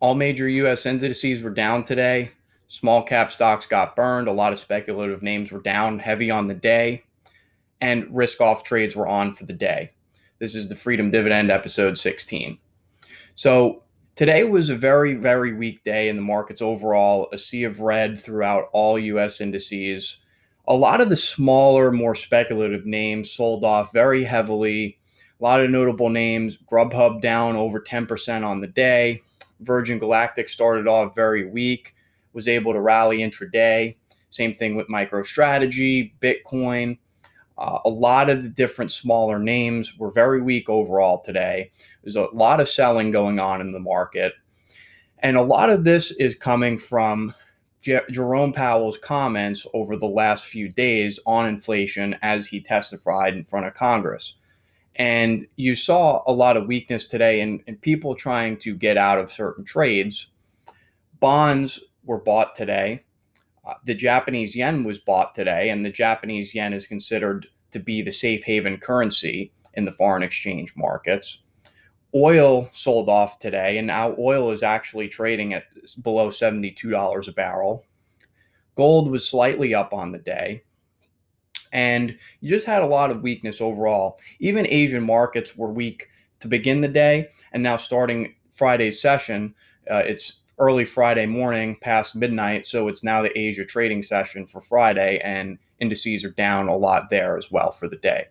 All major U.S. indices were down today. Small cap stocks got burned. A lot of speculative names were down heavy on the day, and risk off trades were on for the day. This is the Freedom Dividend episode 16. So today was a very, very weak day in the markets overall, a sea of red throughout all U.S. indices. A lot of the smaller, more speculative names sold off very heavily. A lot of notable names, Grubhub down over 10% on the day. Virgin Galactic started off very weak, was able to rally intraday. Same thing with MicroStrategy, Bitcoin. A lot of the different smaller names were very weak overall today. There's a lot of selling going on in the market. And a lot of this is coming from Jerome Powell's comments over the last few days on inflation as he testified in front of Congress. And you saw a lot of weakness today in people trying to get out of certain trades. Bonds were bought today. The Japanese yen was bought today, and the Japanese yen is considered to be the safe haven currency in the foreign exchange markets. Oil sold off today, and now oil is actually trading at below $72 a barrel. Gold was slightly up on the day. And you just had a lot of weakness overall. Even Asian markets were weak to begin the day. And now starting Friday's session, it's early Friday morning past midnight. So it's now the Asia trading session for Friday. And indices are down a lot there as well for the day.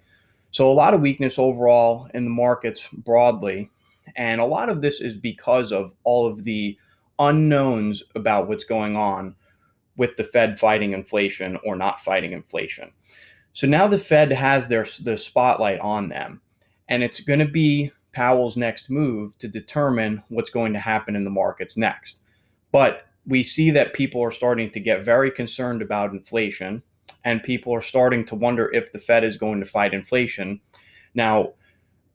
So a lot of weakness overall in the markets broadly. And a lot of this is because of all of the unknowns about what's going on with the Fed fighting inflation or not fighting inflation. So now the Fed has the spotlight on them, and it's going to be Powell's next move to determine what's going to happen in the markets next. But we see that people are starting to get very concerned about inflation, and people are starting to wonder if the Fed is going to fight inflation. Now,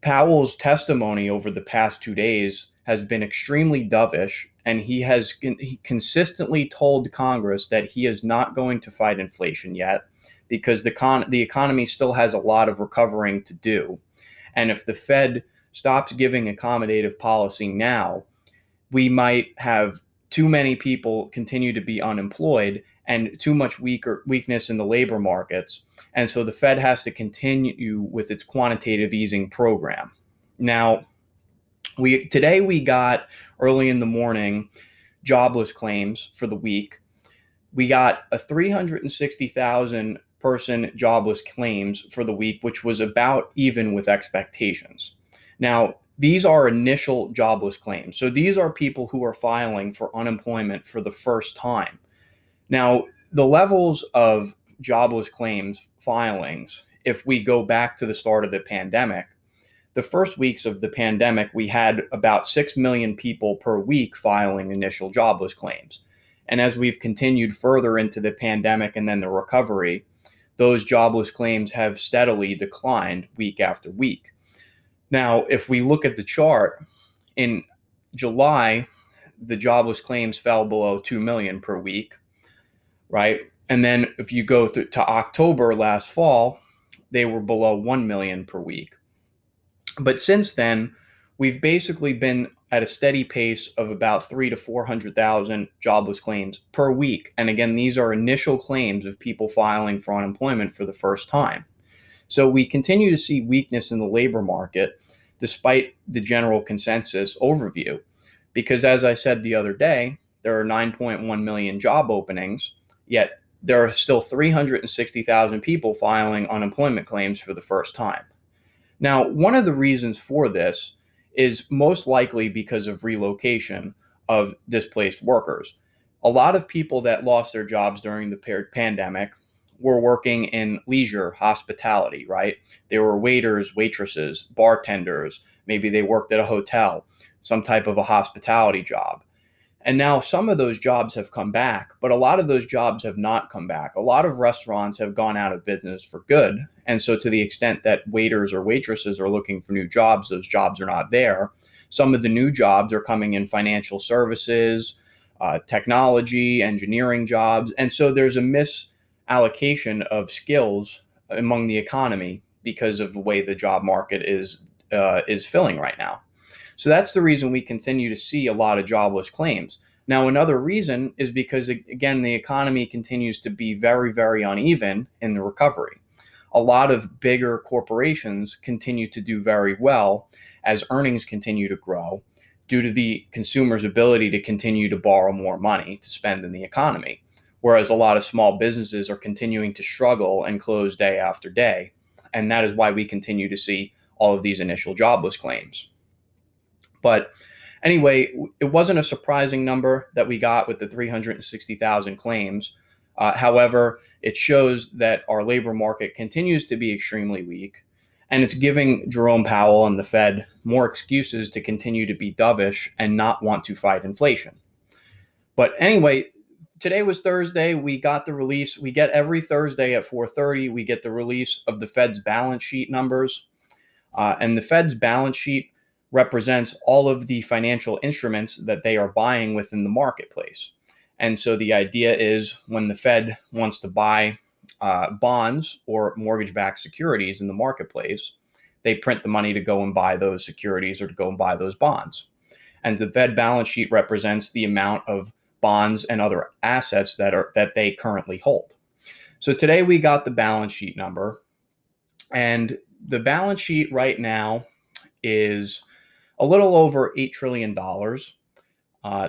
Powell's testimony over the past 2 days has been extremely dovish, and he consistently told Congress that he is not going to fight inflation yet because the economy still has a lot of recovering to do. And if the Fed stops giving accommodative policy now, we might have too many people continue to be unemployed and too much weakness in the labor markets. And so the Fed has to continue with its quantitative easing program. Now, Today we got early in the morning jobless claims for the week. We got a 360,000 person jobless claims for the week, which was about even with expectations. Now, these are initial jobless claims. So these are people who are filing for unemployment for the first time. Now, the levels of jobless claims filings, if we go back to the start of the pandemic, the first weeks of the pandemic, we had about 6 million people per week filing initial jobless claims. And as we've continued further into the pandemic and then the recovery, those jobless claims have steadily declined week after week. Now, if we look at the chart, in July, the jobless claims fell below 2 million per week, right? And then if you go through to October last fall, they were below 1 million per week. But since then, we've basically been at a steady pace of about 300,000 to 400,000 jobless claims per week. And again, these are initial claims of people filing for unemployment for the first time. So we continue to see weakness in the labor market, despite the general consensus overview, because as I said the other day, there are 9.1 million job openings, yet there are still 360,000 people filing unemployment claims for the first time. Now, one of the reasons for this is most likely because of relocation of displaced workers. A lot of people that lost their jobs during the pandemic were working in leisure, hospitality, right? They were waiters, waitresses, bartenders. Maybe they worked at a hotel, some type of a hospitality job. And now some of those jobs have come back, but a lot of those jobs have not come back. A lot of restaurants have gone out of business for good. And so to the extent that waiters or waitresses are looking for new jobs, those jobs are not there. Some of the new jobs are coming in financial services, technology, engineering jobs. And so there's a misallocation of skills among the economy because of the way the job market is filling right now. So that's the reason we continue to see a lot of jobless claims. Now, another reason is because, again, the economy continues to be very, very uneven in the recovery. A lot of bigger corporations continue to do very well as earnings continue to grow due to the consumer's ability to continue to borrow more money to spend in the economy, whereas a lot of small businesses are continuing to struggle and close day after day. And that is why we continue to see all of these initial jobless claims. But anyway, it wasn't a surprising number that we got with the 360,000 claims. However, it shows that our labor market continues to be extremely weak, and it's giving Jerome Powell and the Fed more excuses to continue to be dovish and not want to fight inflation. But anyway, today was Thursday. We got the release. We get every Thursday at 4:30, we get the release of the Fed's balance sheet numbers. And the Fed's balance sheet represents all of the financial instruments that they are buying within the marketplace. And so the idea is when the Fed wants to buy bonds or mortgage-backed securities in the marketplace, they print the money to go and buy those securities or to go and buy those bonds. And the Fed balance sheet represents the amount of bonds and other assets that they currently hold. So today we got the balance sheet number, and the balance sheet right now is a little over $8 trillion.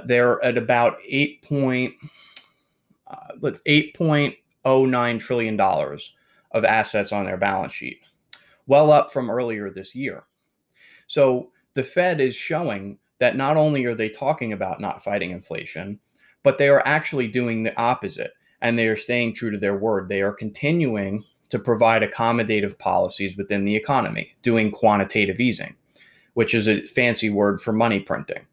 They're at about $8.09 trillion of assets on their balance sheet, well up from earlier this year. So the Fed is showing that not only are they talking about not fighting inflation, but they are actually doing the opposite, and they are staying true to their word. They are continuing to provide accommodative policies within the economy, doing quantitative easing, which is a fancy word for money printing.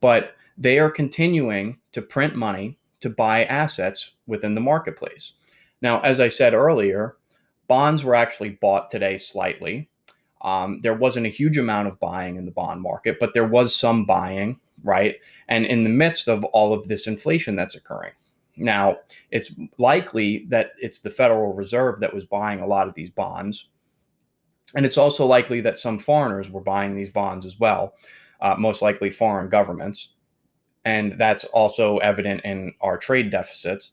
But they are continuing to print money to buy assets within the marketplace. Now, as I said earlier, bonds were actually bought today slightly. There wasn't a huge amount of buying in the bond market, but there was some buying, right? And in the midst of all of this inflation that's occurring. Now, it's likely that it's the Federal Reserve that was buying a lot of these bonds. And it's also likely that some foreigners were buying these bonds as well, most likely foreign governments. And that's also evident in our trade deficits.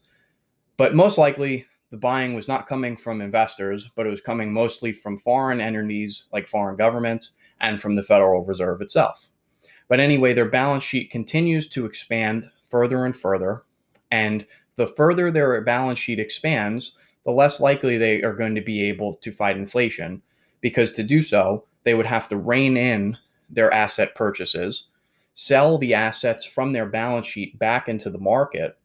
But most likely, the buying was not coming from investors, but it was coming mostly from foreign entities like foreign governments and from the Federal Reserve itself. But anyway, their balance sheet continues to expand further and further. And the further their balance sheet expands, the less likely they are going to be able to fight inflation, because to do so, they would have to rein in their asset purchases, sell the assets from their balance sheet back into the market.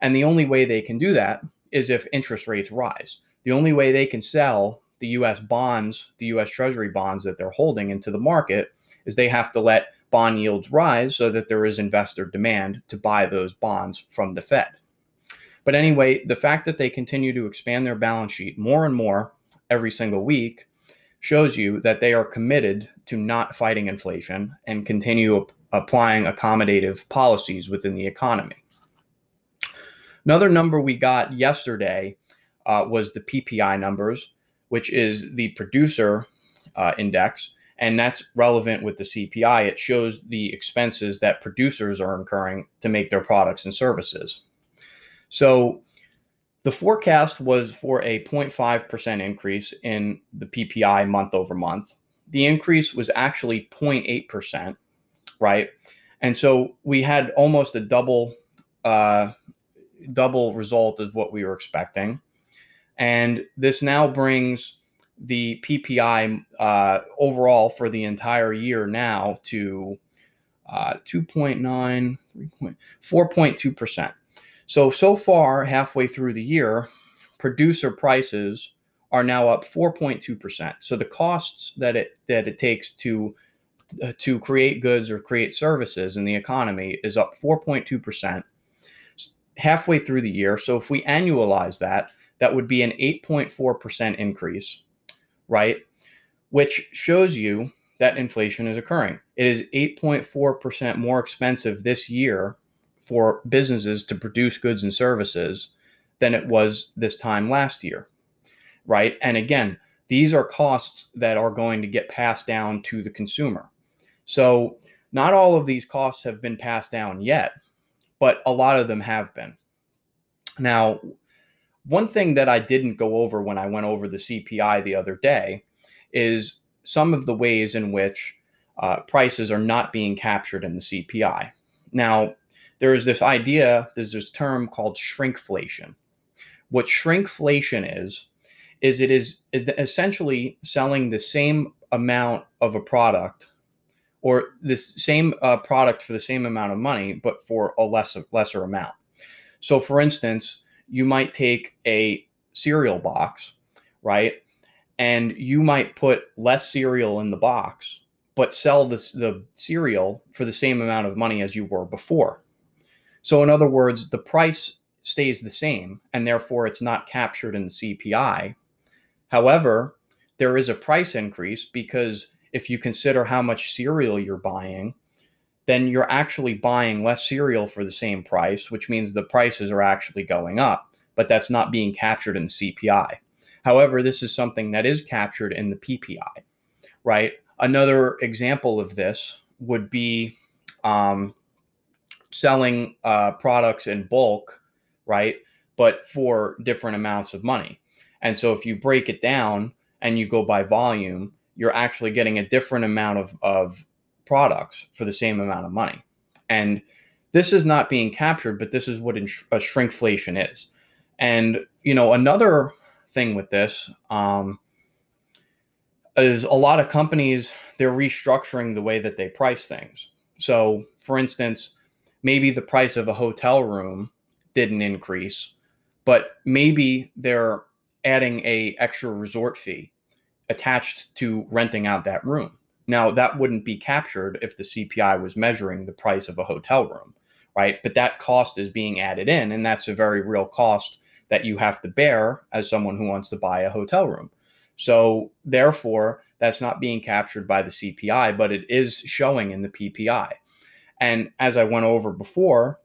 And the only way they can do that is if interest rates rise. The only way they can sell the U.S. bonds, the U.S. Treasury bonds that they're holding into the market, is they have to let bond yields rise so that there is investor demand to buy those bonds from the Fed. But anyway, the fact that they continue to expand their balance sheet more and more every single week shows you that they are committed to not fighting inflation and continue applying accommodative policies within the economy. Another number we got yesterday was the PPI numbers, which is the producer index, and that's relevant with the CPI. It shows the expenses that producers are incurring to make their products and services. So the forecast was for a 0.5% increase in the PPI month over month. The increase was actually 0.8%, right? And so we had almost a double result is what we were expecting. And this now brings the PPI overall for the entire year now to 4.2%. So far, halfway through the year, producer prices are now up 4.2%. So the costs that it takes to create goods or create services in the economy is up 4.2% halfway through the year. So if we annualize that, that would be an 8.4% increase, right? Which shows you that inflation is occurring. It is 8.4% more expensive this year for businesses to produce goods and services than it was this time last year, right? And again, these are costs that are going to get passed down to the consumer. So Not all of these costs have been passed down yet, but a lot of them have been. Now, one thing that I didn't go over when I went over the CPI the other day is some of the ways in which prices are not being captured in the CPI. Now, there is this idea, there's this term called shrinkflation. What shrinkflation is it is essentially selling the same amount of a product or this same product for the same amount of money, but for a lesser amount. So for instance, you might take a cereal box, right? And you might put less cereal in the box, but sell the cereal for the same amount of money as you were before. So in other words, the price stays the same, and therefore it's not captured in the CPI. However, there is a price increase because if you consider how much cereal you're buying, then you're actually buying less cereal for the same price, which means the prices are actually going up, but that's not being captured in the CPI. However, this is something that is captured in the PPI, right? Another example of this would be selling products in bulk, right? But for different amounts of money. And so if you break it down and you go by volume, you're actually getting a different amount of products for the same amount of money. And this is not being captured, but this is what a shrinkflation is. And, you know, another thing with this is a lot of companies, they're restructuring the way that they price things. So for instance, maybe the price of a hotel room didn't increase, but maybe they're adding a extra resort fee attached to renting out that room. Now, that wouldn't be captured if the CPI was measuring the price of a hotel room, right? But that cost is being added in, and that's a very real cost that you have to bear as someone who wants to buy a hotel room. So therefore, that's not being captured by the CPI, but it is showing in the PPI. And as I went over before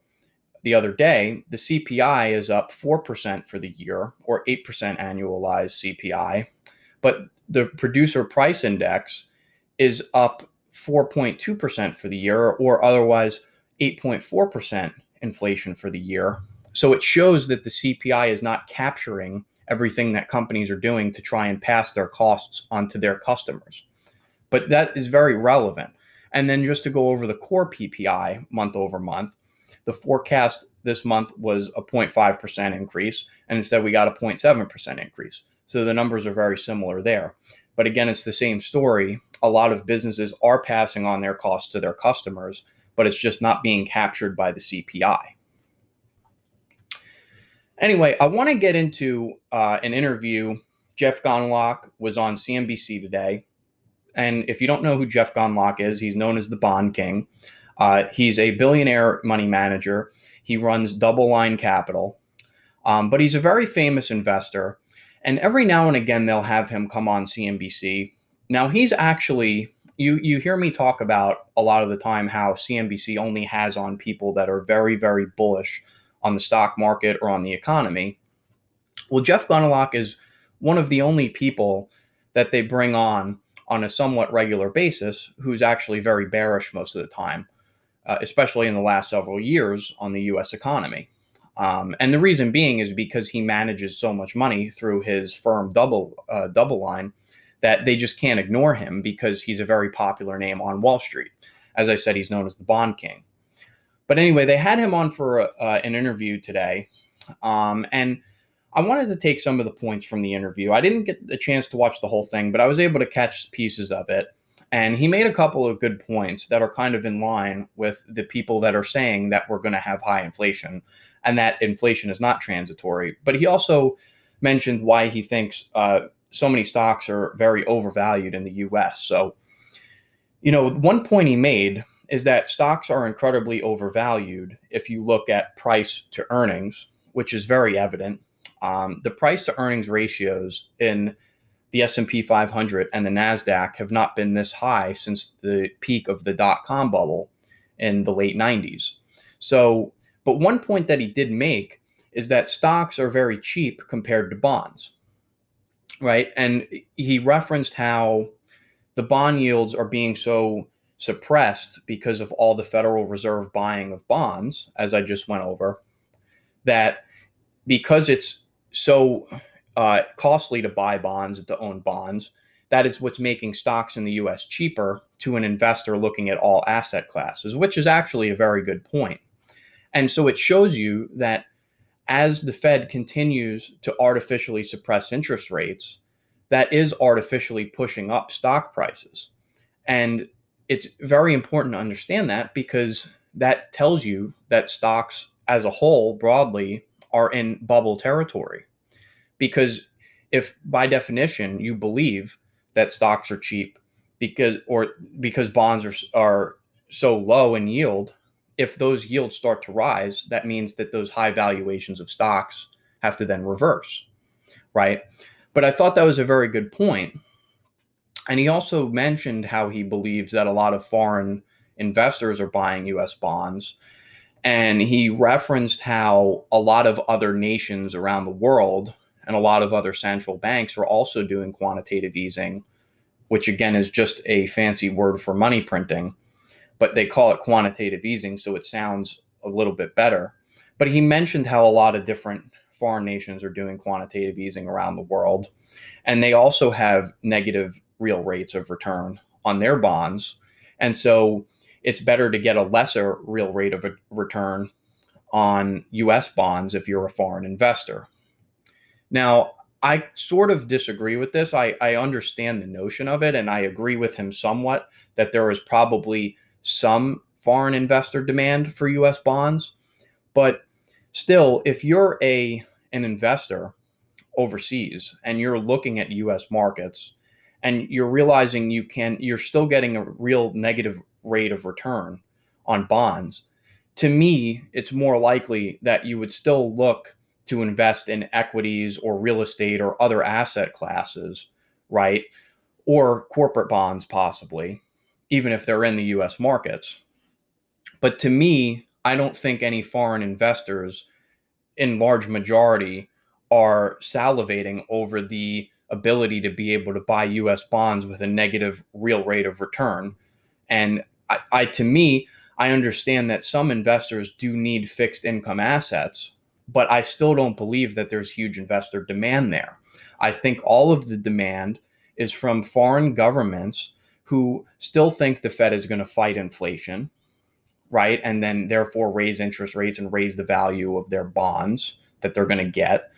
the other day, the CPI is up 4% for the year or 8% annualized CPI, but the producer price index is up 4.2% for the year or otherwise 8.4% inflation for the year. So it shows that the CPI is not capturing everything that companies are doing to try and pass their costs onto their customers. But that is very relevant. And then just to go over the core PPI month over month, the forecast this month was a 0.5% increase, and instead we got a 0.7% increase. So the numbers are very similar there. But again, it's the same story. A lot of businesses are passing on their costs to their customers, but it's just not being captured by the CPI. Anyway, I want to get into an interview. Jeff Gundlach was on CNBC today. And if you don't know who Jeff Gundlach is, he's known as the Bond King. He's a billionaire money manager. He runs DoubleLine Capital, but he's a very famous investor. And every now and again, they'll have him come on CNBC. Now, he's actually, you hear me talk about a lot of the time how CNBC only has on people that are very, very bullish on the stock market or on the economy. Well, Jeff Gundlach is one of the only people that they bring on a somewhat regular basis, who's actually very bearish most of the time, especially in the last several years on the U.S. economy. And the reason being is because he manages so much money through his firm DoubleLine that they just can't ignore him because he's a very popular name on Wall Street. As I said, he's known as the Bond King. But anyway, they had him on for an interview today. And I wanted to take some of the points from the interview. I didn't get a chance to watch the whole thing, but I was able to catch pieces of it. And he made a couple of good points that are kind of in line with the people that are saying that we're going to have high inflation and that inflation is not transitory. But he also mentioned why he thinks so many stocks are very overvalued in the U.S. So, you know, one point he made is that stocks are incredibly overvalued if you look at price to earnings, which is very evident. The price to earnings ratios in the S&P 500 and the NASDAQ have not been this high since the peak of the dot-com bubble in the late 90s. So, but one point that he did make is that stocks are very cheap compared to bonds, right? And he referenced how the bond yields are being so suppressed because of all the Federal Reserve buying of bonds, as I just went over, that because it's so costly to buy bonds and to own bonds, that is what's making stocks in the U.S. cheaper to an investor looking at all asset classes, which is actually a very good point. And so it shows you that as the Fed continues to artificially suppress interest rates, that is artificially pushing up stock prices. And it's very important to understand that, because that tells you that stocks as a whole broadly are in bubble territory. Because if by definition you believe that stocks are cheap because bonds are so low in yield, if those yields start to rise, that means that those high valuations of stocks have to then reverse, right? But I thought that was a very good point. And he also mentioned how he believes that a lot of foreign investors are buying U.S. bonds. And he referenced how a lot of other nations around the world and a lot of other central banks are also doing quantitative easing, which again is just a fancy word for money printing, but they call it quantitative easing, so it sounds a little bit better. But he mentioned how a lot of different foreign nations are doing quantitative easing around the world, and they also have negative real rates of return on their bonds. And so it's better to get a lesser real rate of return on U.S. bonds if you're a foreign investor. Now, I sort of disagree with this. I understand the notion of it, and I agree with him somewhat that there is probably some foreign investor demand for U.S. bonds. But still, if you're an investor overseas and you're looking at U.S. markets and you're realizing you're still getting a real negative rate of return on bonds, to me, it's more likely that you would still look to invest in equities or real estate or other asset classes, right? Or corporate bonds possibly, even if they're in the US markets. But to me, I don't think any foreign investors in large majority are salivating over the ability to be able to buy US bonds with a negative real rate of return. And I understand that some investors do need fixed income assets, but I still don't believe that there's huge investor demand there. I think all of the demand is from foreign governments who still think the Fed is going to fight inflation, right? And then therefore raise interest rates and raise the value of their bonds that they're going to get.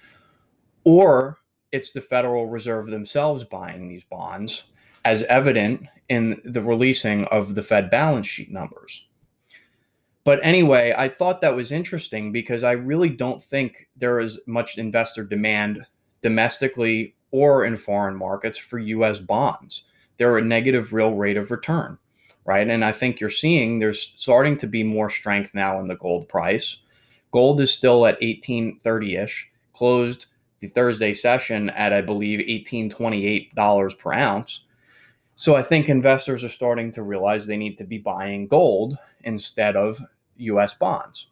Or it's the Federal Reserve themselves buying these bonds, as evident in the releasing of the Fed balance sheet numbers. But anyway, I thought that was interesting because I really don't think there is much investor demand domestically or in foreign markets for U.S. bonds. They're a negative real rate of return, right? And I think you're seeing there's starting to be more strength now in the gold price. Gold is still at 1830-ish, closed the Thursday session at, I believe, $1828 per ounce. So I think investors are starting to realize they need to be buying gold instead of U.S. bonds.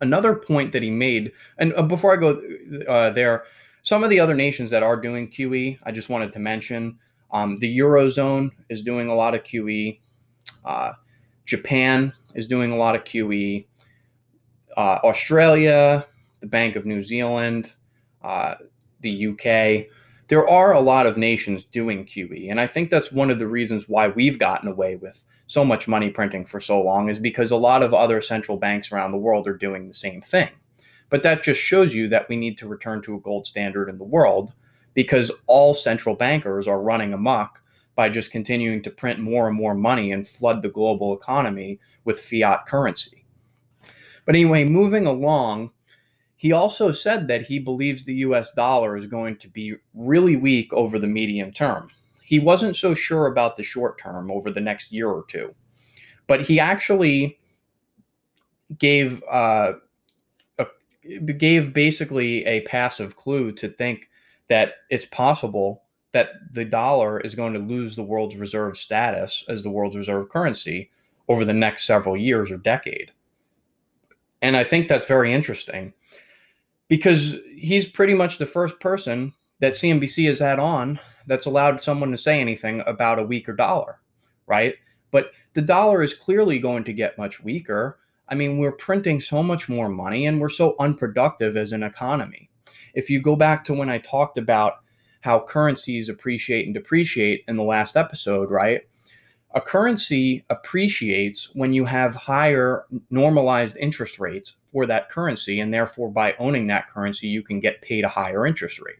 Another point that he made, and before I go there, some of the other nations that are doing QE, I just wanted to mention, the Eurozone is doing a lot of QE. Japan is doing a lot of QE. Australia, the Bank of New Zealand, the UK. There are a lot of nations doing QE, and I think that's one of the reasons why we've gotten away with so much money printing for so long, is because a lot of other central banks around the world are doing the same thing. But that just shows you that we need to return to a gold standard in the world, because all central bankers are running amok by just continuing to print more and more money and flood the global economy with fiat currency. But anyway, moving along, he also said that he believes the U.S. dollar is going to be really weak over the medium term. He wasn't so sure about the short term over the next year or two, but he actually gave basically a passive clue to think that it's possible that the dollar is going to lose the world's reserve status as the world's reserve currency over the next several years or decade. And I think that's very interesting, because he's pretty much the first person that CNBC has had on that's allowed someone to say anything about a weaker dollar, right? But the dollar is clearly going to get much weaker. I mean, we're printing so much more money and we're so unproductive as an economy. If you go back to when I talked about how currencies appreciate and depreciate in the last episode, right? A currency appreciates when you have higher normalized interest rates for that currency, and therefore by owning that currency, you can get paid a higher interest rate.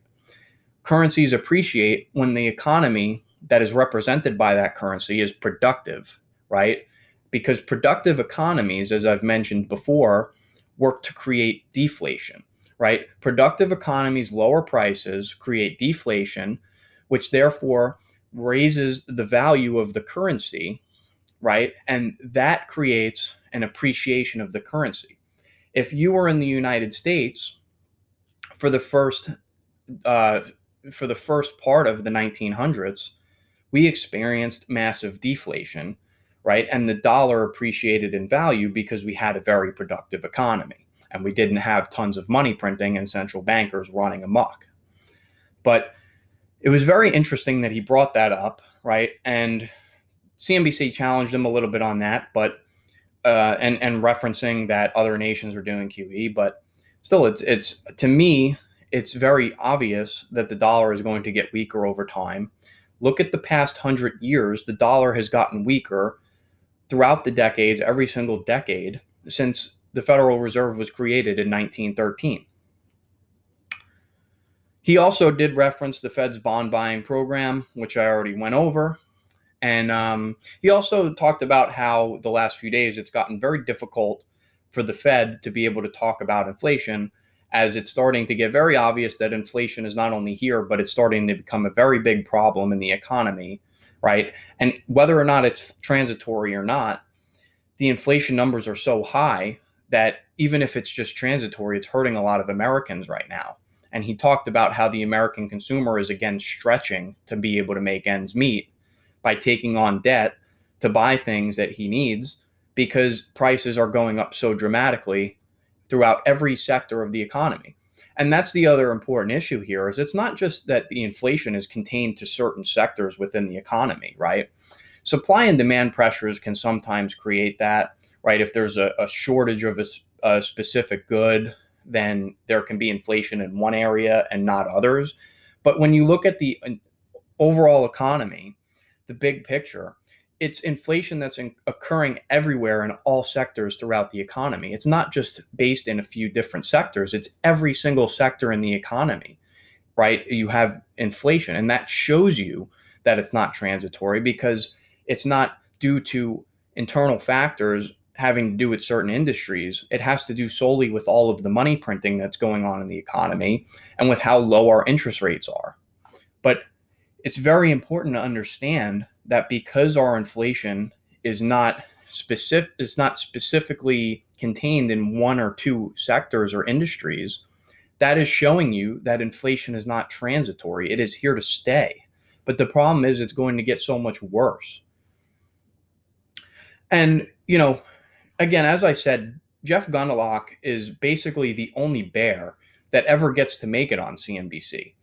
Currencies appreciate when the economy that is represented by that currency is productive, right? Because productive economies, as I've mentioned before, work to create deflation, right? Productive economies lower prices, create deflation, which therefore raises the value of the currency, right? And that creates an appreciation of the currency. If you were in the United States for the first part of the 1900s, we experienced massive deflation, right? And the dollar appreciated in value because we had a very productive economy and we didn't have tons of money printing and central bankers running amok. But it was very interesting that he brought that up, right? And CNBC challenged him a little bit on that, but and referencing that other nations are doing QE, but still, it's to me, it's very obvious that the dollar is going to get weaker over time. Look at the past 100 years, the dollar has gotten weaker throughout the decades, every single decade since the Federal Reserve was created in 1913. He also did reference the Fed's bond buying program, which I already went over. And he also talked about how the last few days it's gotten very difficult for the Fed to be able to talk about inflation, as it's starting to get very obvious that inflation is not only here, but it's starting to become a very big problem in the economy, right? And whether or not it's transitory or not, the inflation numbers are so high that even if it's just transitory, it's hurting a lot of Americans right now. And he talked about how the American consumer is again stretching to be able to make ends meet by taking on debt to buy things that he needs, because prices are going up so dramatically throughout every sector of the economy. And that's the other important issue here, is it's not just that the inflation is contained to certain sectors within the economy, right? Supply and demand pressures can sometimes create that, right? If there's a shortage of a specific good, then there can be inflation in one area and not others. But when you look at the overall economy, the big picture, it's inflation that's occurring everywhere in all sectors throughout the economy. It's not just based in a few different sectors. It's every single sector in the economy, right? You have inflation, and that shows you that it's not transitory, because it's not due to internal factors having to do with certain industries. It has to do solely with all of the money printing that's going on in the economy and with how low our interest rates are. But it's very important to understand that because our inflation is not specifically contained in one or two sectors or industries, that is showing you that inflation is not transitory. It is here to stay. But the problem is it's going to get so much worse. And, you know, again, as I said, Jeff Gundlach is basically the only bear that ever gets to make it on CNBC.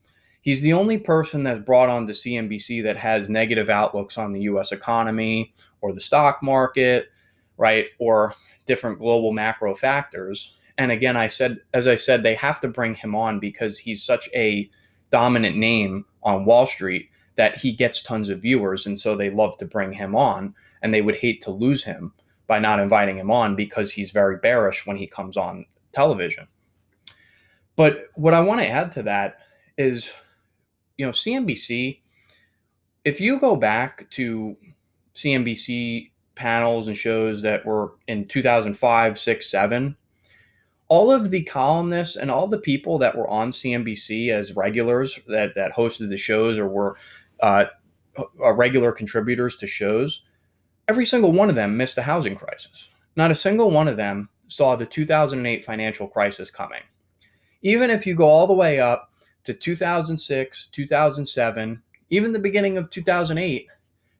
He's the only person that's brought on to CNBC that has negative outlooks on the U.S. economy or the stock market, right, or different global macro factors. And again, as I said, they have to bring him on because he's such a dominant name on Wall Street that he gets tons of viewers, and so they love to bring him on, and they would hate to lose him by not inviting him on, because he's very bearish when he comes on television. But what I want to add to that is, you know, CNBC, if you go back to CNBC panels and shows that were in 2005, 6, 7, all of the columnists and all the people that were on CNBC as regulars that hosted the shows or were regular contributors to shows, every single one of them missed the housing crisis. Not a single one of them saw the 2008 financial crisis coming. Even if you go all the way up to 2006, 2007, even the beginning of 2008,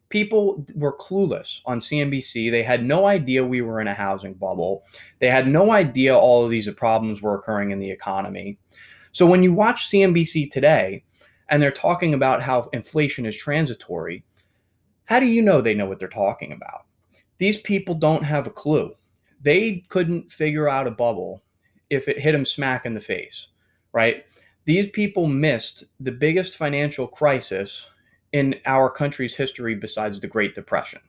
people were clueless on CNBC. They had no idea we were in a housing bubble. They had no idea all of these problems were occurring in the economy. So when you watch CNBC today and they're talking about how inflation is transitory, How do you know they know what they're talking about? These people don't have a clue. They couldn't figure out a bubble if it hit them smack in the face, right? These people missed the biggest financial crisis in our country's history besides the Great Depression.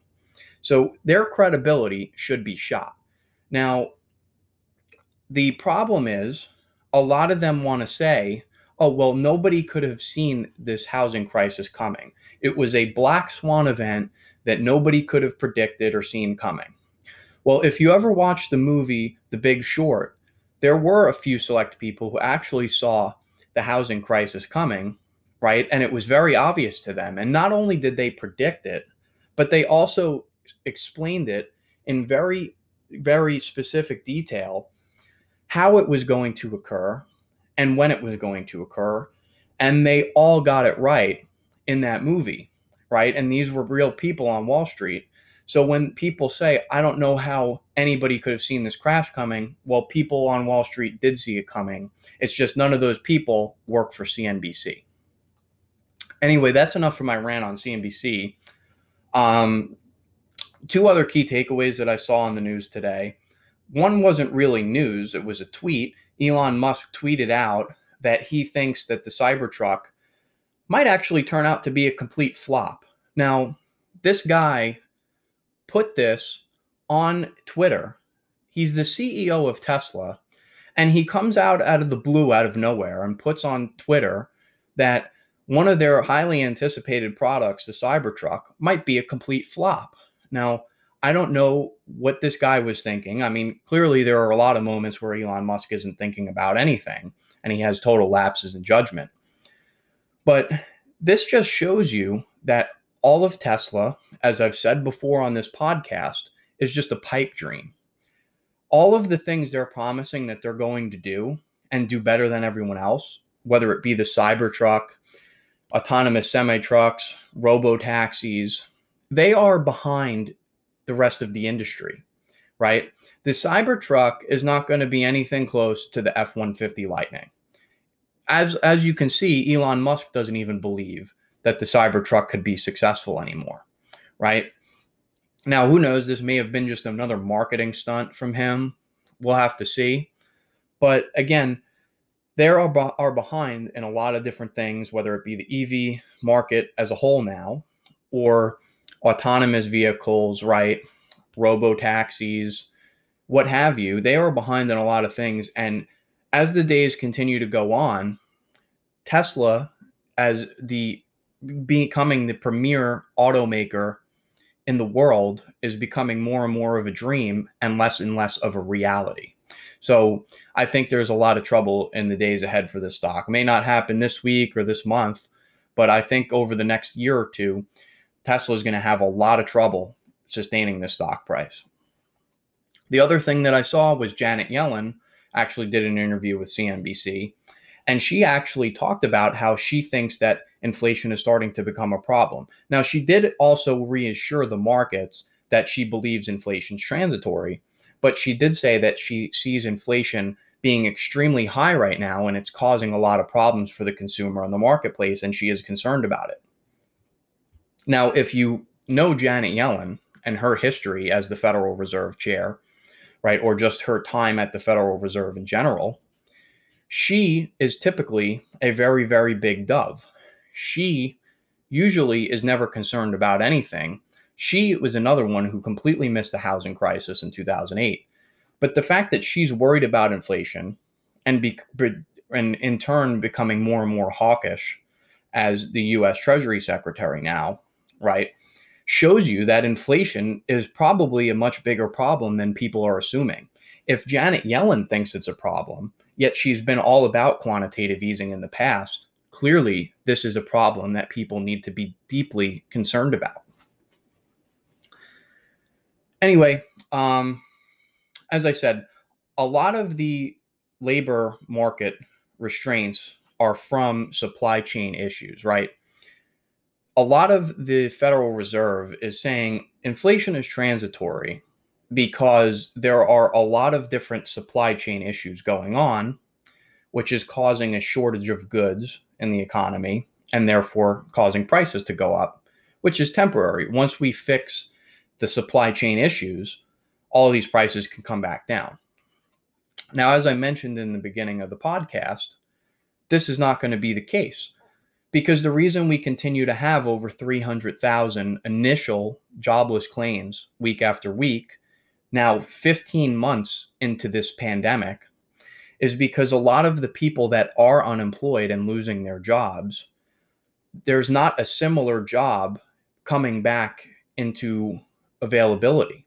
So their credibility should be shot. Now, the problem is a lot of them want to say, oh, well, nobody could have seen this housing crisis coming. It was a black swan event that nobody could have predicted or seen coming. Well, if you ever watched the movie The Big Short, there were a few select people who actually saw the housing crisis coming, right? And it was very obvious to them. And not only did they predict it, but they also explained it in very, very specific detail, how it was going to occur and when it was going to occur. And they all got it right in that movie, right? And these were real people on Wall Street. So when people say, I don't know how anybody could have seen this crash coming, well, people on Wall Street did see it coming. It's just none of those people work for CNBC. Anyway, that's enough for my rant on CNBC. Two other key takeaways that I saw in the news today. One wasn't really news. It was a tweet. Elon Musk tweeted out that he thinks that the Cybertruck might actually turn out to be a complete flop. Now, this guy put this on Twitter. He's the CEO of Tesla, and he comes out of the blue, out of nowhere, and puts on Twitter that one of their highly anticipated products, the Cybertruck, might be a complete flop. Now, I don't know what this guy was thinking. I mean, clearly there are a lot of moments where Elon Musk isn't thinking about anything, and he has total lapses in judgment. But this just shows you that all of Tesla, as I've said before on this podcast, is just a pipe dream. All of the things they're promising that they're going to do and do better than everyone else, whether it be the Cybertruck, autonomous semi-trucks, robo-taxis, they are behind the rest of the industry, right? The Cybertruck is not going to be anything close to the F-150 Lightning. As you can see, Elon Musk doesn't even believe that the Cybertruck could be successful anymore, right? Now, who knows? This may have been just another marketing stunt from him. We'll have to see. But again, they are behind in a lot of different things, whether it be the EV market as a whole now, or autonomous vehicles, right? Robo-taxis, what have you. They are behind in a lot of things. And as the days continue to go on, Tesla, as becoming the premier automaker in the world, is becoming more and more of a dream and less of a reality. So I think there's a lot of trouble in the days ahead for this stock. It may not happen this week or this month, but I think over the next year or two, Tesla is going to have a lot of trouble sustaining this stock price. The other thing that I saw was Janet Yellen actually did an interview with CNBC, and she actually talked about how she thinks that inflation is starting to become a problem. Now, she did also reassure the markets that she believes inflation is transitory, but she did say that she sees inflation being extremely high right now, and it's causing a lot of problems for the consumer and the marketplace, and she is concerned about it. Now, if you know Janet Yellen and her history as the Federal Reserve Chair, right, or just her time at the Federal Reserve in general, she is typically a very, very big dove. She usually is never concerned about anything. She was another one who completely missed the housing crisis in 2008. But the fact that she's worried about inflation and in turn becoming more and more hawkish as the U.S. Treasury Secretary now, right, shows you that inflation is probably a much bigger problem than people are assuming. If Janet Yellen thinks it's a problem, yet she's been all about quantitative easing in the past, clearly this is a problem that people need to be deeply concerned about. Anyway, as I said, a lot of the labor market restraints are from supply chain issues, right? A lot of the Federal Reserve is saying inflation is transitory because there are a lot of different supply chain issues going on, which is causing a shortage of goods in the economy and therefore causing prices to go up, which is temporary. Once we fix the supply chain issues, all of these prices can come back down. Now, as I mentioned in the beginning of the podcast, this is not going to be the case, because the reason we continue to have over 300,000 initial jobless claims week after week, now 15 months into this pandemic, is because a lot of the people that are unemployed and losing their jobs, there's not a similar job coming back into availability,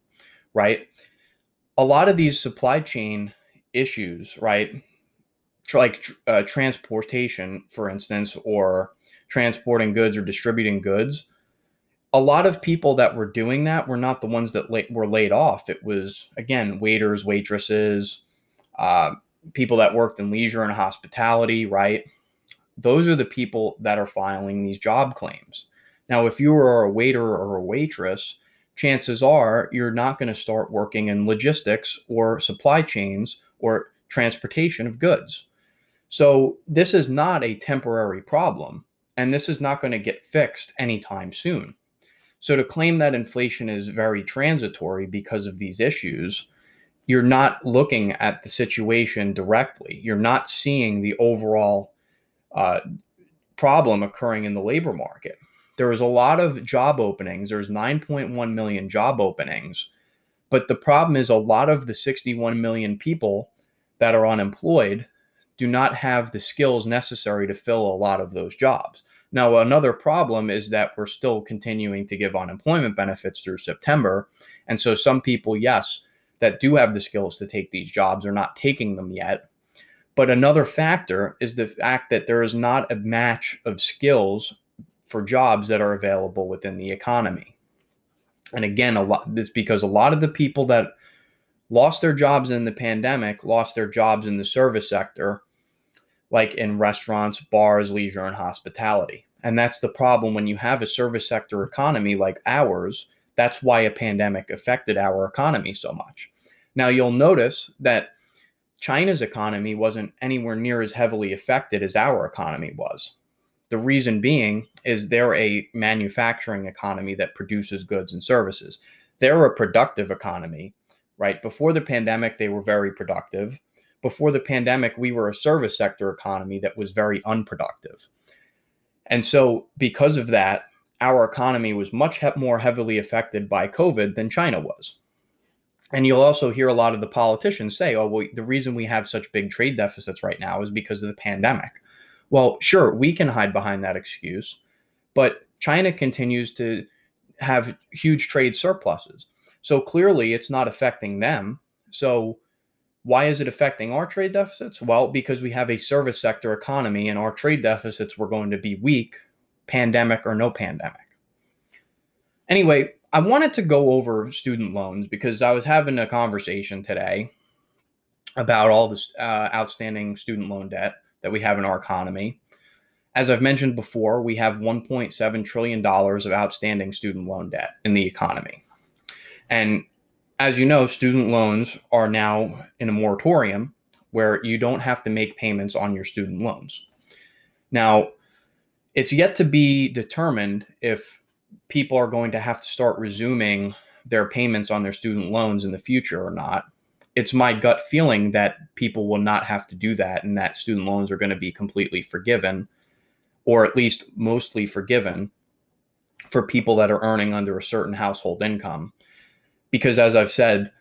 right? A lot of these supply chain issues, right, like transportation, for instance, or transporting goods or distributing goods, a lot of people that were doing that were not the ones that were laid off. It was, again, waiters, waitresses, people that worked in leisure and hospitality, right? Those are the people that are filing these job claims. Now, if you are a waiter or a waitress, chances are you're not going to start working in logistics or supply chains or transportation of goods. So this is not a temporary problem, and this is not going to get fixed anytime soon. So to claim that inflation is very transitory because of these issues, you're not looking at the situation directly. You're not seeing the overall problem occurring in the labor market. There was a lot of job openings. There's 9.1 million job openings. But the problem is a lot of the 61 million people that are unemployed do not have the skills necessary to fill a lot of those jobs. Now, another problem is that we're still continuing to give unemployment benefits through September. And so some people, yes, that do have the skills to take these jobs are not taking them yet. But another factor is the fact that there is not a match of skills for jobs that are available within the economy. And again, it's because a lot of the people that lost their jobs in the pandemic lost their jobs in the service sector, like in restaurants, bars, leisure, and hospitality. And that's the problem when you have a service sector economy like ours. That's why a pandemic affected our economy so much. Now, you'll notice that China's economy wasn't anywhere near as heavily affected as our economy was. The reason being is they're a manufacturing economy that produces goods and services. They're a productive economy, right? Before the pandemic, they were very productive. Before the pandemic, we were a service sector economy that was very unproductive. And so because of that, our economy was much more heavily affected by COVID than China was. And you'll also hear a lot of the politicians say, oh, well, the reason we have such big trade deficits right now is because of the pandemic. Well, sure, we can hide behind that excuse, but China continues to have huge trade surpluses. So clearly it's not affecting them. So why is it affecting our trade deficits? Well, because we have a service sector economy and our trade deficits were going to be weak, pandemic or no pandemic. Anyway, I wanted to go over student loans because I was having a conversation today about all this outstanding student loan debt that we have in our economy. As I've mentioned before, we have $1.7 trillion of outstanding student loan debt in the economy. And as you know, student loans are now in a moratorium where you don't have to make payments on your student loans. Now, it's yet to be determined if people are going to have to start resuming their payments on their student loans in the future or not. It's my gut feeling that people will not have to do that and that student loans are going to be completely forgiven, or at least mostly forgiven, for people that are earning under a certain household income. Because as I've said,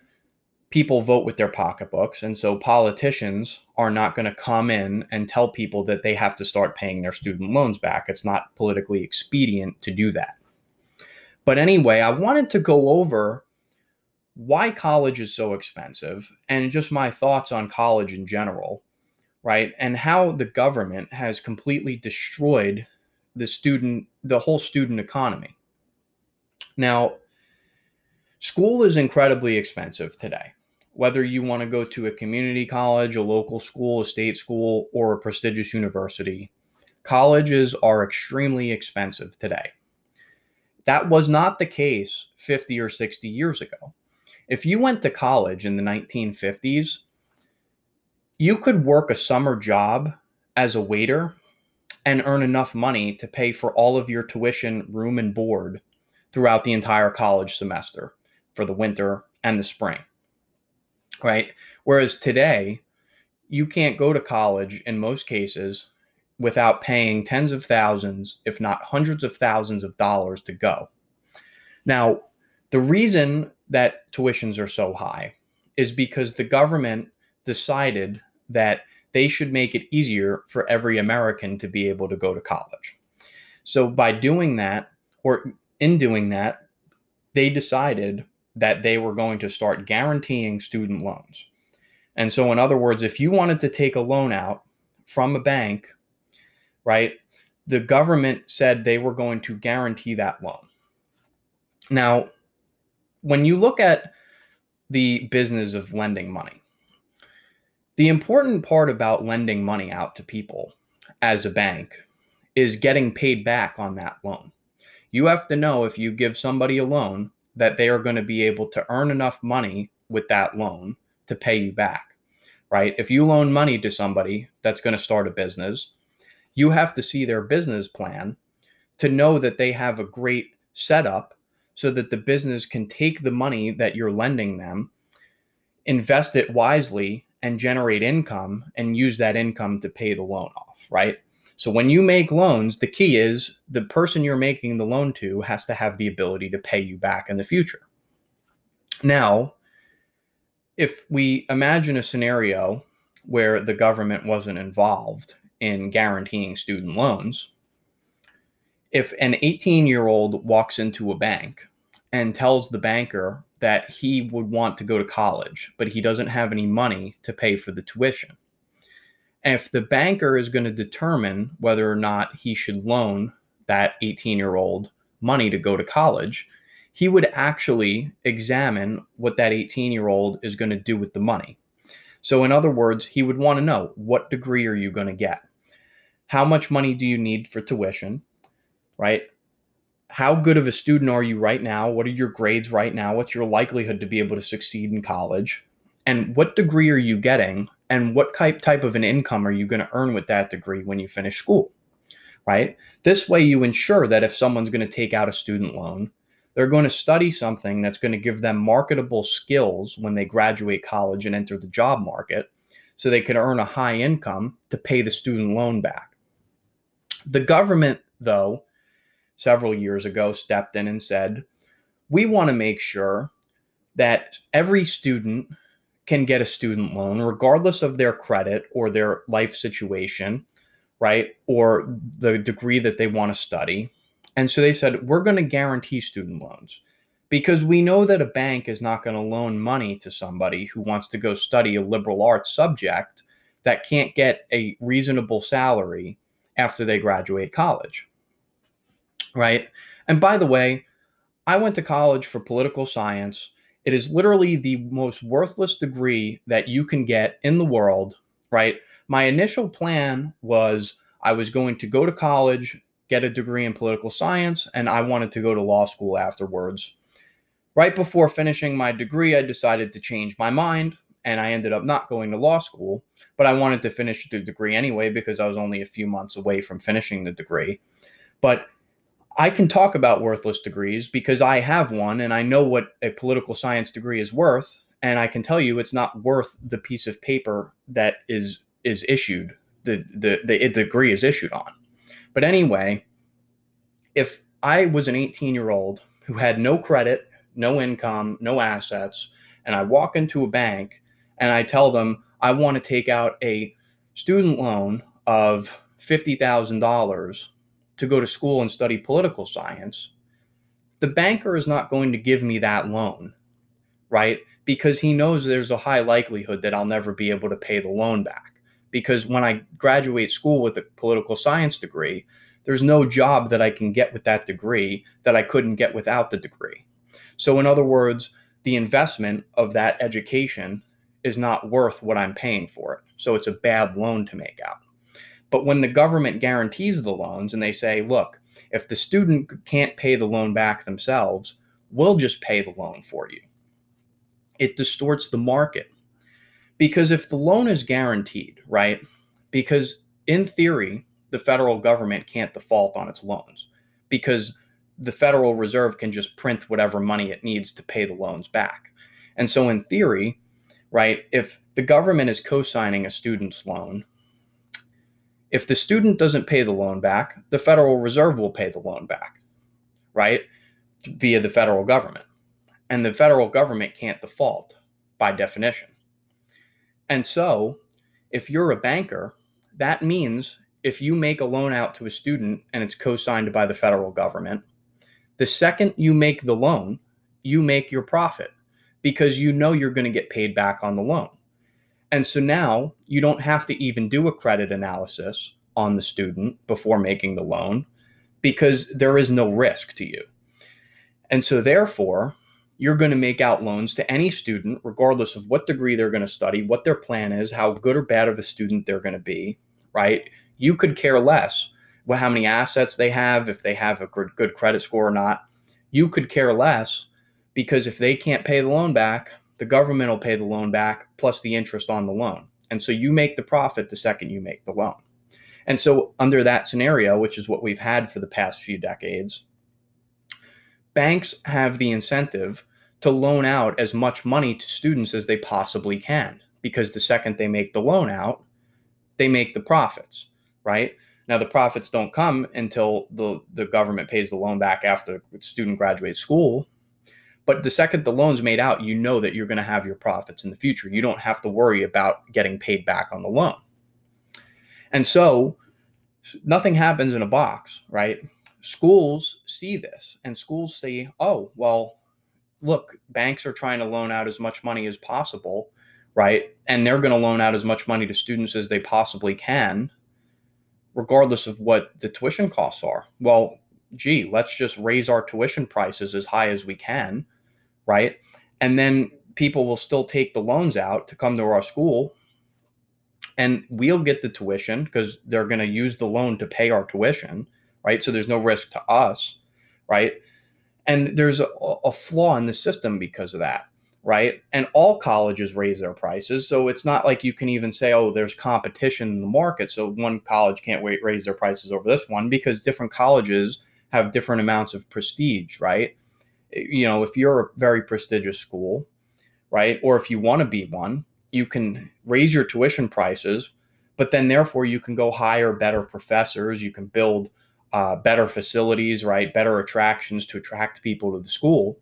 people vote with their pocketbooks, and so politicians are not going to come in and tell people that they have to start paying their student loans back. It's not politically expedient to do that. But anyway, I wanted to go over why college is so expensive and just my thoughts on college in general, right? And how the government has completely destroyed the whole student economy. Now, school is incredibly expensive today. Whether you want to go to a community college, a local school, a state school, or a prestigious university, colleges are extremely expensive today. That was not the case 50 or 60 years ago. If you went to college in the 1950s, you could work a summer job as a waiter and earn enough money to pay for all of your tuition, room, and board throughout the entire college semester for the winter and the spring, right? Whereas today, you can't go to college in most cases without paying tens of thousands, if not hundreds of thousands of dollars to go. Now, the reason that tuitions are so high is because the government decided that they should make it easier for every American to be able to go to college. So by doing that, or in doing that, they decided that they were going to start guaranteeing student loans. And so in other words, if you wanted to take a loan out from a bank, right, the government said they were going to guarantee that loan. Now, when you look at the business of lending money, the important part about lending money out to people as a bank is getting paid back on that loan. You have to know if you give somebody a loan that they are going to be able to earn enough money with that loan to pay you back, right? If you loan money to somebody that's going to start a business, you have to see their business plan to know that they have a great setup so that the business can take the money that you're lending them, invest it wisely, and generate income and use that income to pay the loan off, right? So when you make loans, the key is the person you're making the loan to has to have the ability to pay you back in the future. Now, if we imagine a scenario where the government wasn't involved in guaranteeing student loans, if an 18-year-old walks into a bank and tells the banker that he would want to go to college, but he doesn't have any money to pay for the tuition. And if the banker is going to determine whether or not he should loan that 18-year-old money to go to college, he would actually examine what that 18-year-old is going to do with the money. So in other words, he would want to know, what degree are you going to get? How much money do you need for tuition, right? How good of a student are you right now? What are your grades right now? What's your likelihood to be able to succeed in college? And what degree are you getting? And what type of an income are you going to earn with that degree when you finish school, right? This way you ensure that if someone's going to take out a student loan, they're going to study something that's going to give them marketable skills when they graduate college and enter the job market so they can earn a high income to pay the student loan back. The government, though, several years ago stepped in and said, we want to make sure that every student can get a student loan regardless of their credit or their life situation, right? Or the degree that they want to study. And so they said, we're going to guarantee student loans because we know that a bank is not going to loan money to somebody who wants to go study a liberal arts subject that can't get a reasonable salary after they graduate college. Right. And by the way, I went to college for political science. It is literally the most worthless degree that you can get in the world, right? My initial plan was I was going to go to college, get a degree in political science, and I wanted to go to law school afterwards. Right before finishing my degree, I decided to change my mind, and I ended up not going to law school, but I wanted to finish the degree anyway because I was only a few months away from finishing the degree. But I can talk about worthless degrees because I have one and I know what a political science degree is worth. And I can tell you it's not worth the piece of paper that is issued, the degree is issued on. But anyway, if I was an 18-year-old who had no credit, no income, no assets, and I walk into a bank and I tell them I want to take out a student loan of $50,000 to go to school and study political science, the banker is not going to give me that loan, right? Because he knows there's a high likelihood that I'll never be able to pay the loan back. Because when I graduate school with a political science degree, there's no job that I can get with that degree that I couldn't get without the degree. So in other words, the investment of that education is not worth what I'm paying for it. So it's a bad loan to make out. But when the government guarantees the loans and they say, look, if the student can't pay the loan back themselves, we'll just pay the loan for you. It distorts the market because if the loan is guaranteed, right? Because in theory, the federal government can't default on its loans because the Federal Reserve can just print whatever money it needs to pay the loans back. And so in theory, right, if the government is co-signing a student's loan, if the student doesn't pay the loan back, the Federal Reserve will pay the loan back, right, via the federal government. And the federal government can't default by definition. And so if you're a banker, that means if you make a loan out to a student and it's co-signed by the federal government, the second you make the loan, you make your profit because you know you're going to get paid back on the loan. And so now you don't have to even do a credit analysis on the student before making the loan because there is no risk to you. And so therefore, you're going to make out loans to any student, regardless of what degree they're going to study, what their plan is, how good or bad of a student they're going to be, right? You could care less how many assets they have, if they have a good credit score or not. You could care less because if they can't pay the loan back, the government will pay the loan back plus the interest on the loan. And so you make the profit the second you make the loan. And so under that scenario, which is what we've had for the past few decades, banks have the incentive to loan out as much money to students as they possibly can, because the second they make the loan out, they make the profits, right? Now, the profits don't come until the government pays the loan back after the student graduates school. But the second the loan's made out, you know that you're going to have your profits in the future. You don't have to worry about getting paid back on the loan. And so nothing happens in a box, right? Schools see this and schools say, oh, well, look, banks are trying to loan out as much money as possible, right? And they're going to loan out as much money to students as they possibly can, regardless of what the tuition costs are. Well, gee, let's just raise our tuition prices as high as we can, right? And then people will still take the loans out to come to our school and we'll get the tuition because they're going to use the loan to pay our tuition, right? So there's no risk to us, right? And there's a flaw in the system because of that, right? And all colleges raise their prices. So it's not like you can even say, oh, there's competition in the market, so one college can't raise their prices over this one, because different colleges have different amounts of prestige, right? You know, if you're a very prestigious school, right, or if you want to be one, you can raise your tuition prices, but then therefore you can go hire better professors, you can build better facilities, right, better attractions to attract people to the school,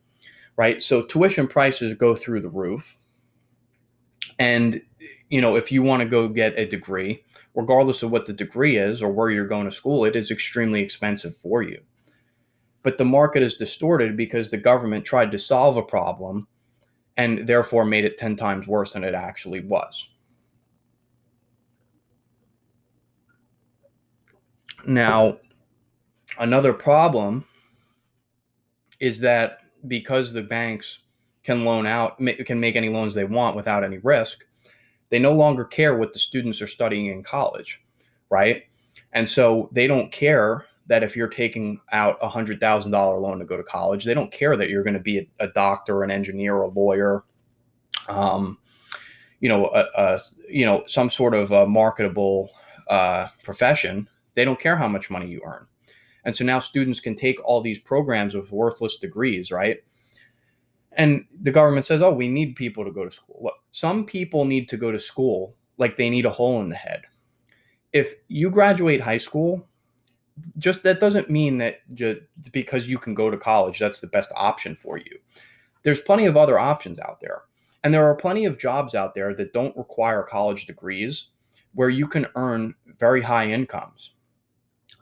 right? So tuition prices go through the roof. And, you know, if you want to go get a degree, regardless of what the degree is or where you're going to school, it is extremely expensive for you. But the market is distorted because the government tried to solve a problem and therefore made it 10 times worse than it actually was. Now, another problem is that because the banks can loan out, can make any loans they want without any risk, they no longer care what the students are studying in college, right? And so they don't care that if you're taking out a $100,000 loan to go to college, they don't care that you're going to be a doctor, an engineer, a lawyer, some sort of a marketable profession. They don't care how much money you earn. And so now students can take all these programs with worthless degrees, right? And the government says, oh, we need people to go to school. Look, some people need to go to school like they need a hole in the head. If you graduate high school, just that doesn't mean that just because you can go to college, that's the best option for you. There's plenty of other options out there. And there are plenty of jobs out there that don't require college degrees where you can earn very high incomes.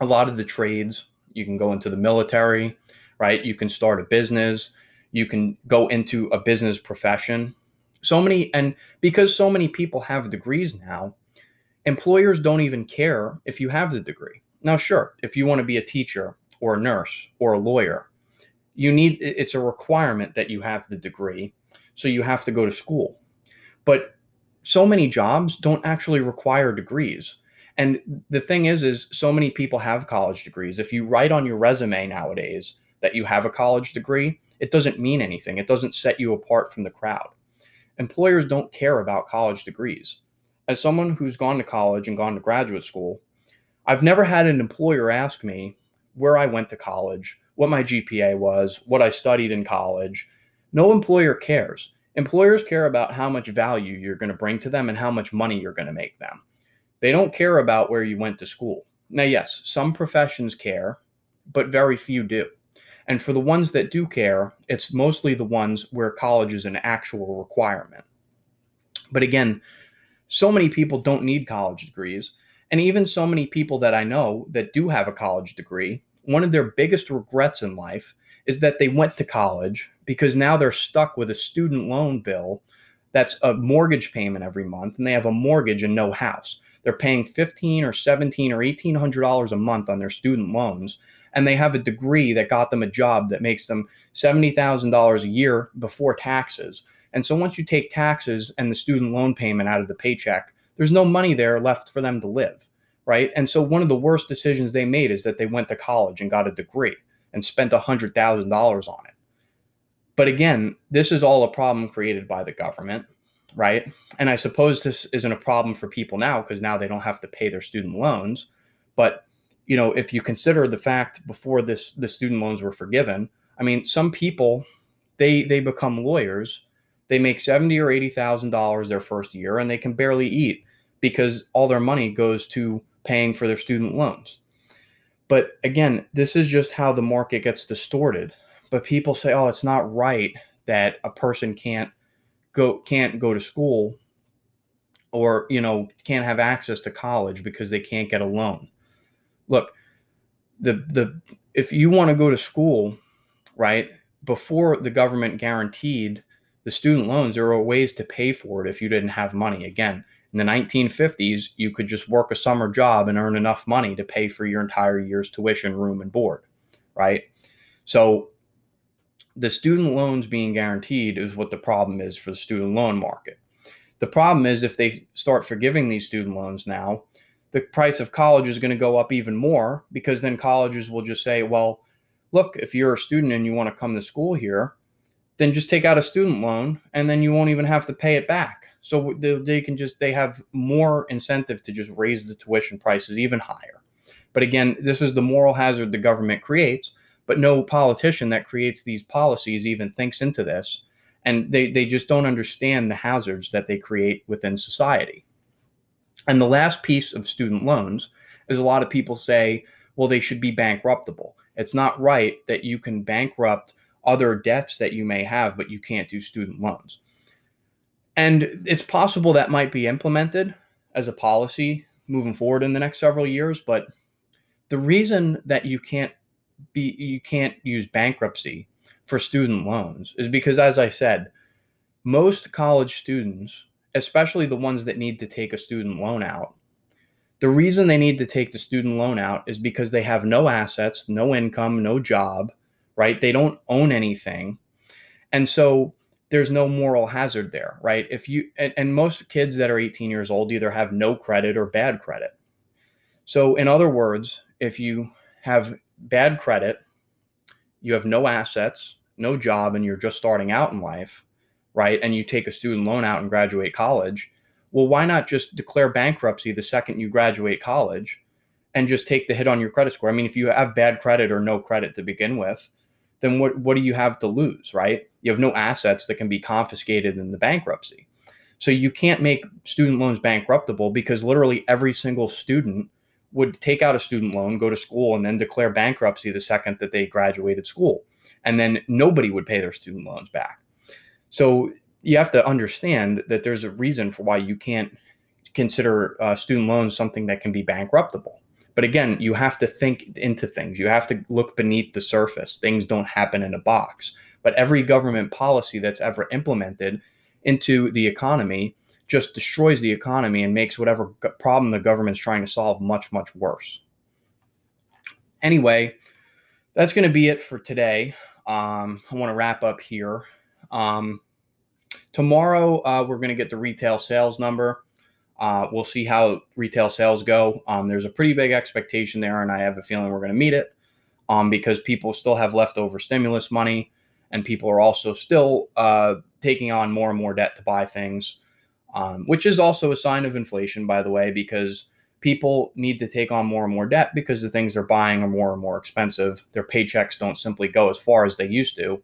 A lot of the trades, you can go into the military, right? You can start a business. You can go into a business profession. Because so many people have degrees now, employers don't even care if you have the degree. Now, sure, if you want to be a teacher or a nurse or a lawyer, it's a requirement that you have the degree, so you have to go to school. But so many jobs don't actually require degrees. And the thing is so many people have college degrees. If you write on your resume nowadays that you have a college degree, it doesn't mean anything. It doesn't set you apart from the crowd. Employers don't care about college degrees. As someone who's gone to college and gone to graduate school, I've never had an employer ask me where I went to college, what my GPA was, what I studied in college. No employer cares. Employers care about how much value you're going to bring to them and how much money you're going to make them. They don't care about where you went to school. Now, yes, some professions care, but very few do. And for the ones that do care, it's mostly the ones where college is an actual requirement. But again, so many people don't need college degrees. And even so many people that I know that do have a college degree, one of their biggest regrets in life is that they went to college because now they're stuck with a student loan bill that's a mortgage payment every month, and they have a mortgage and no house. They're paying $1,500 or $1,700 or $1,800 a month on their student loans, and they have a degree that got them a job that makes them $70,000 a year before taxes. And so once you take taxes and the student loan payment out of the paycheck, there's no money there left for them to live, right? And so one of the worst decisions they made is that they went to college and got a degree and spent $100,000 on it. But again, this is all a problem created by the government, right? And I suppose this isn't a problem for people now because now they don't have to pay their student loans. But, you know, if you consider the fact before this, the student loans were forgiven, I mean, some people, they become lawyers. They make $70,000 or $80,000 their first year, and they can barely eat because all their money goes to paying for their student loans. But again, this is just how the market gets distorted. But people say, oh, it's not right that a person can't go to school or, you know, can't have access to college because they can't get a loan. Look, if you want to go to school, right, before the government guaranteed the student loans, there are ways to pay for it if you didn't have money. Again, in the 1950s, you could just work a summer job and earn enough money to pay for your entire year's tuition, room, and board, right? So the student loans being guaranteed is what the problem is for the student loan market. The problem is if they start forgiving these student loans now, the price of college is going to go up even more because then colleges will just say, well, look, if you're a student and you want to come to school here, then just take out a student loan and then you won't even have to pay it back. So they have more incentive to just raise the tuition prices even higher. But again, this is the moral hazard the government creates, but no politician that creates these policies even thinks into this. And they just don't understand the hazards that they create within society. And the last piece of student loans is a lot of people say, well, they should be bankruptable. It's not right that you can bankrupt other debts that you may have, but you can't do student loans. And it's possible that might be implemented as a policy moving forward in the next several years. But the reason that you can't use bankruptcy for student loans is because, as I said, most college students, especially the ones that need to take a student loan out, the reason they need to take the student loan out is because they have no assets, no income, no job, right? They don't own anything. And so there's no moral hazard there, right? And most kids that are 18 years old either have no credit or bad credit. So in other words, if you have bad credit, you have no assets, no job, and you're just starting out in life, right? And you take a student loan out and graduate college. Well, why not just declare bankruptcy the second you graduate college and just take the hit on your credit score? I mean, if you have bad credit or no credit to begin with, then what do you have to lose, right? You have no assets that can be confiscated in the bankruptcy. So you can't make student loans bankruptable because literally every single student would take out a student loan, go to school, and then declare bankruptcy the second that they graduated school. And then nobody would pay their student loans back. So you have to understand that there's a reason for why you can't consider student loans something that can be bankruptable. But again, you have to think into things. You have to look beneath the surface. Things don't happen in a box. But every government policy that's ever implemented into the economy just destroys the economy and makes whatever problem the government's trying to solve much, much worse. Anyway, that's going to be it for today. I want to wrap up here. Tomorrow, we're going to get the retail sales number. We'll see how retail sales go. There's a pretty big expectation there, and I have a feeling we're going to meet it because people still have leftover stimulus money, and people are also still taking on more and more debt to buy things, which is also a sign of inflation, by the way, because people need to take on more and more debt because the things they're buying are more and more expensive. Their paychecks don't simply go as far as they used to.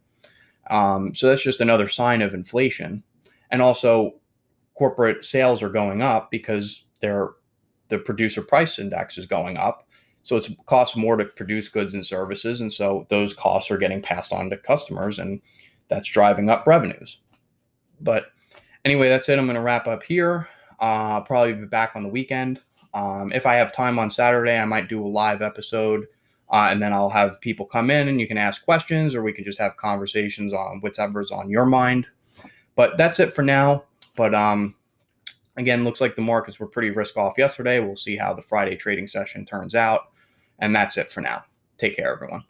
So that's just another sign of inflation. And also corporate sales are going up because the producer price index is going up. So it costs more to produce goods and services. And so those costs are getting passed on to customers, and that's driving up revenues. But anyway, that's it. I'm going to wrap up here. I'll probably be back on the weekend. If I have time on Saturday, I might do a live episode, and then I'll have people come in and you can ask questions, or we can just have conversations on whatever's on your mind. But that's it for now. But again, looks like the markets were pretty risk off yesterday. We'll see how the Friday trading session turns out. And that's it for now. Take care, everyone.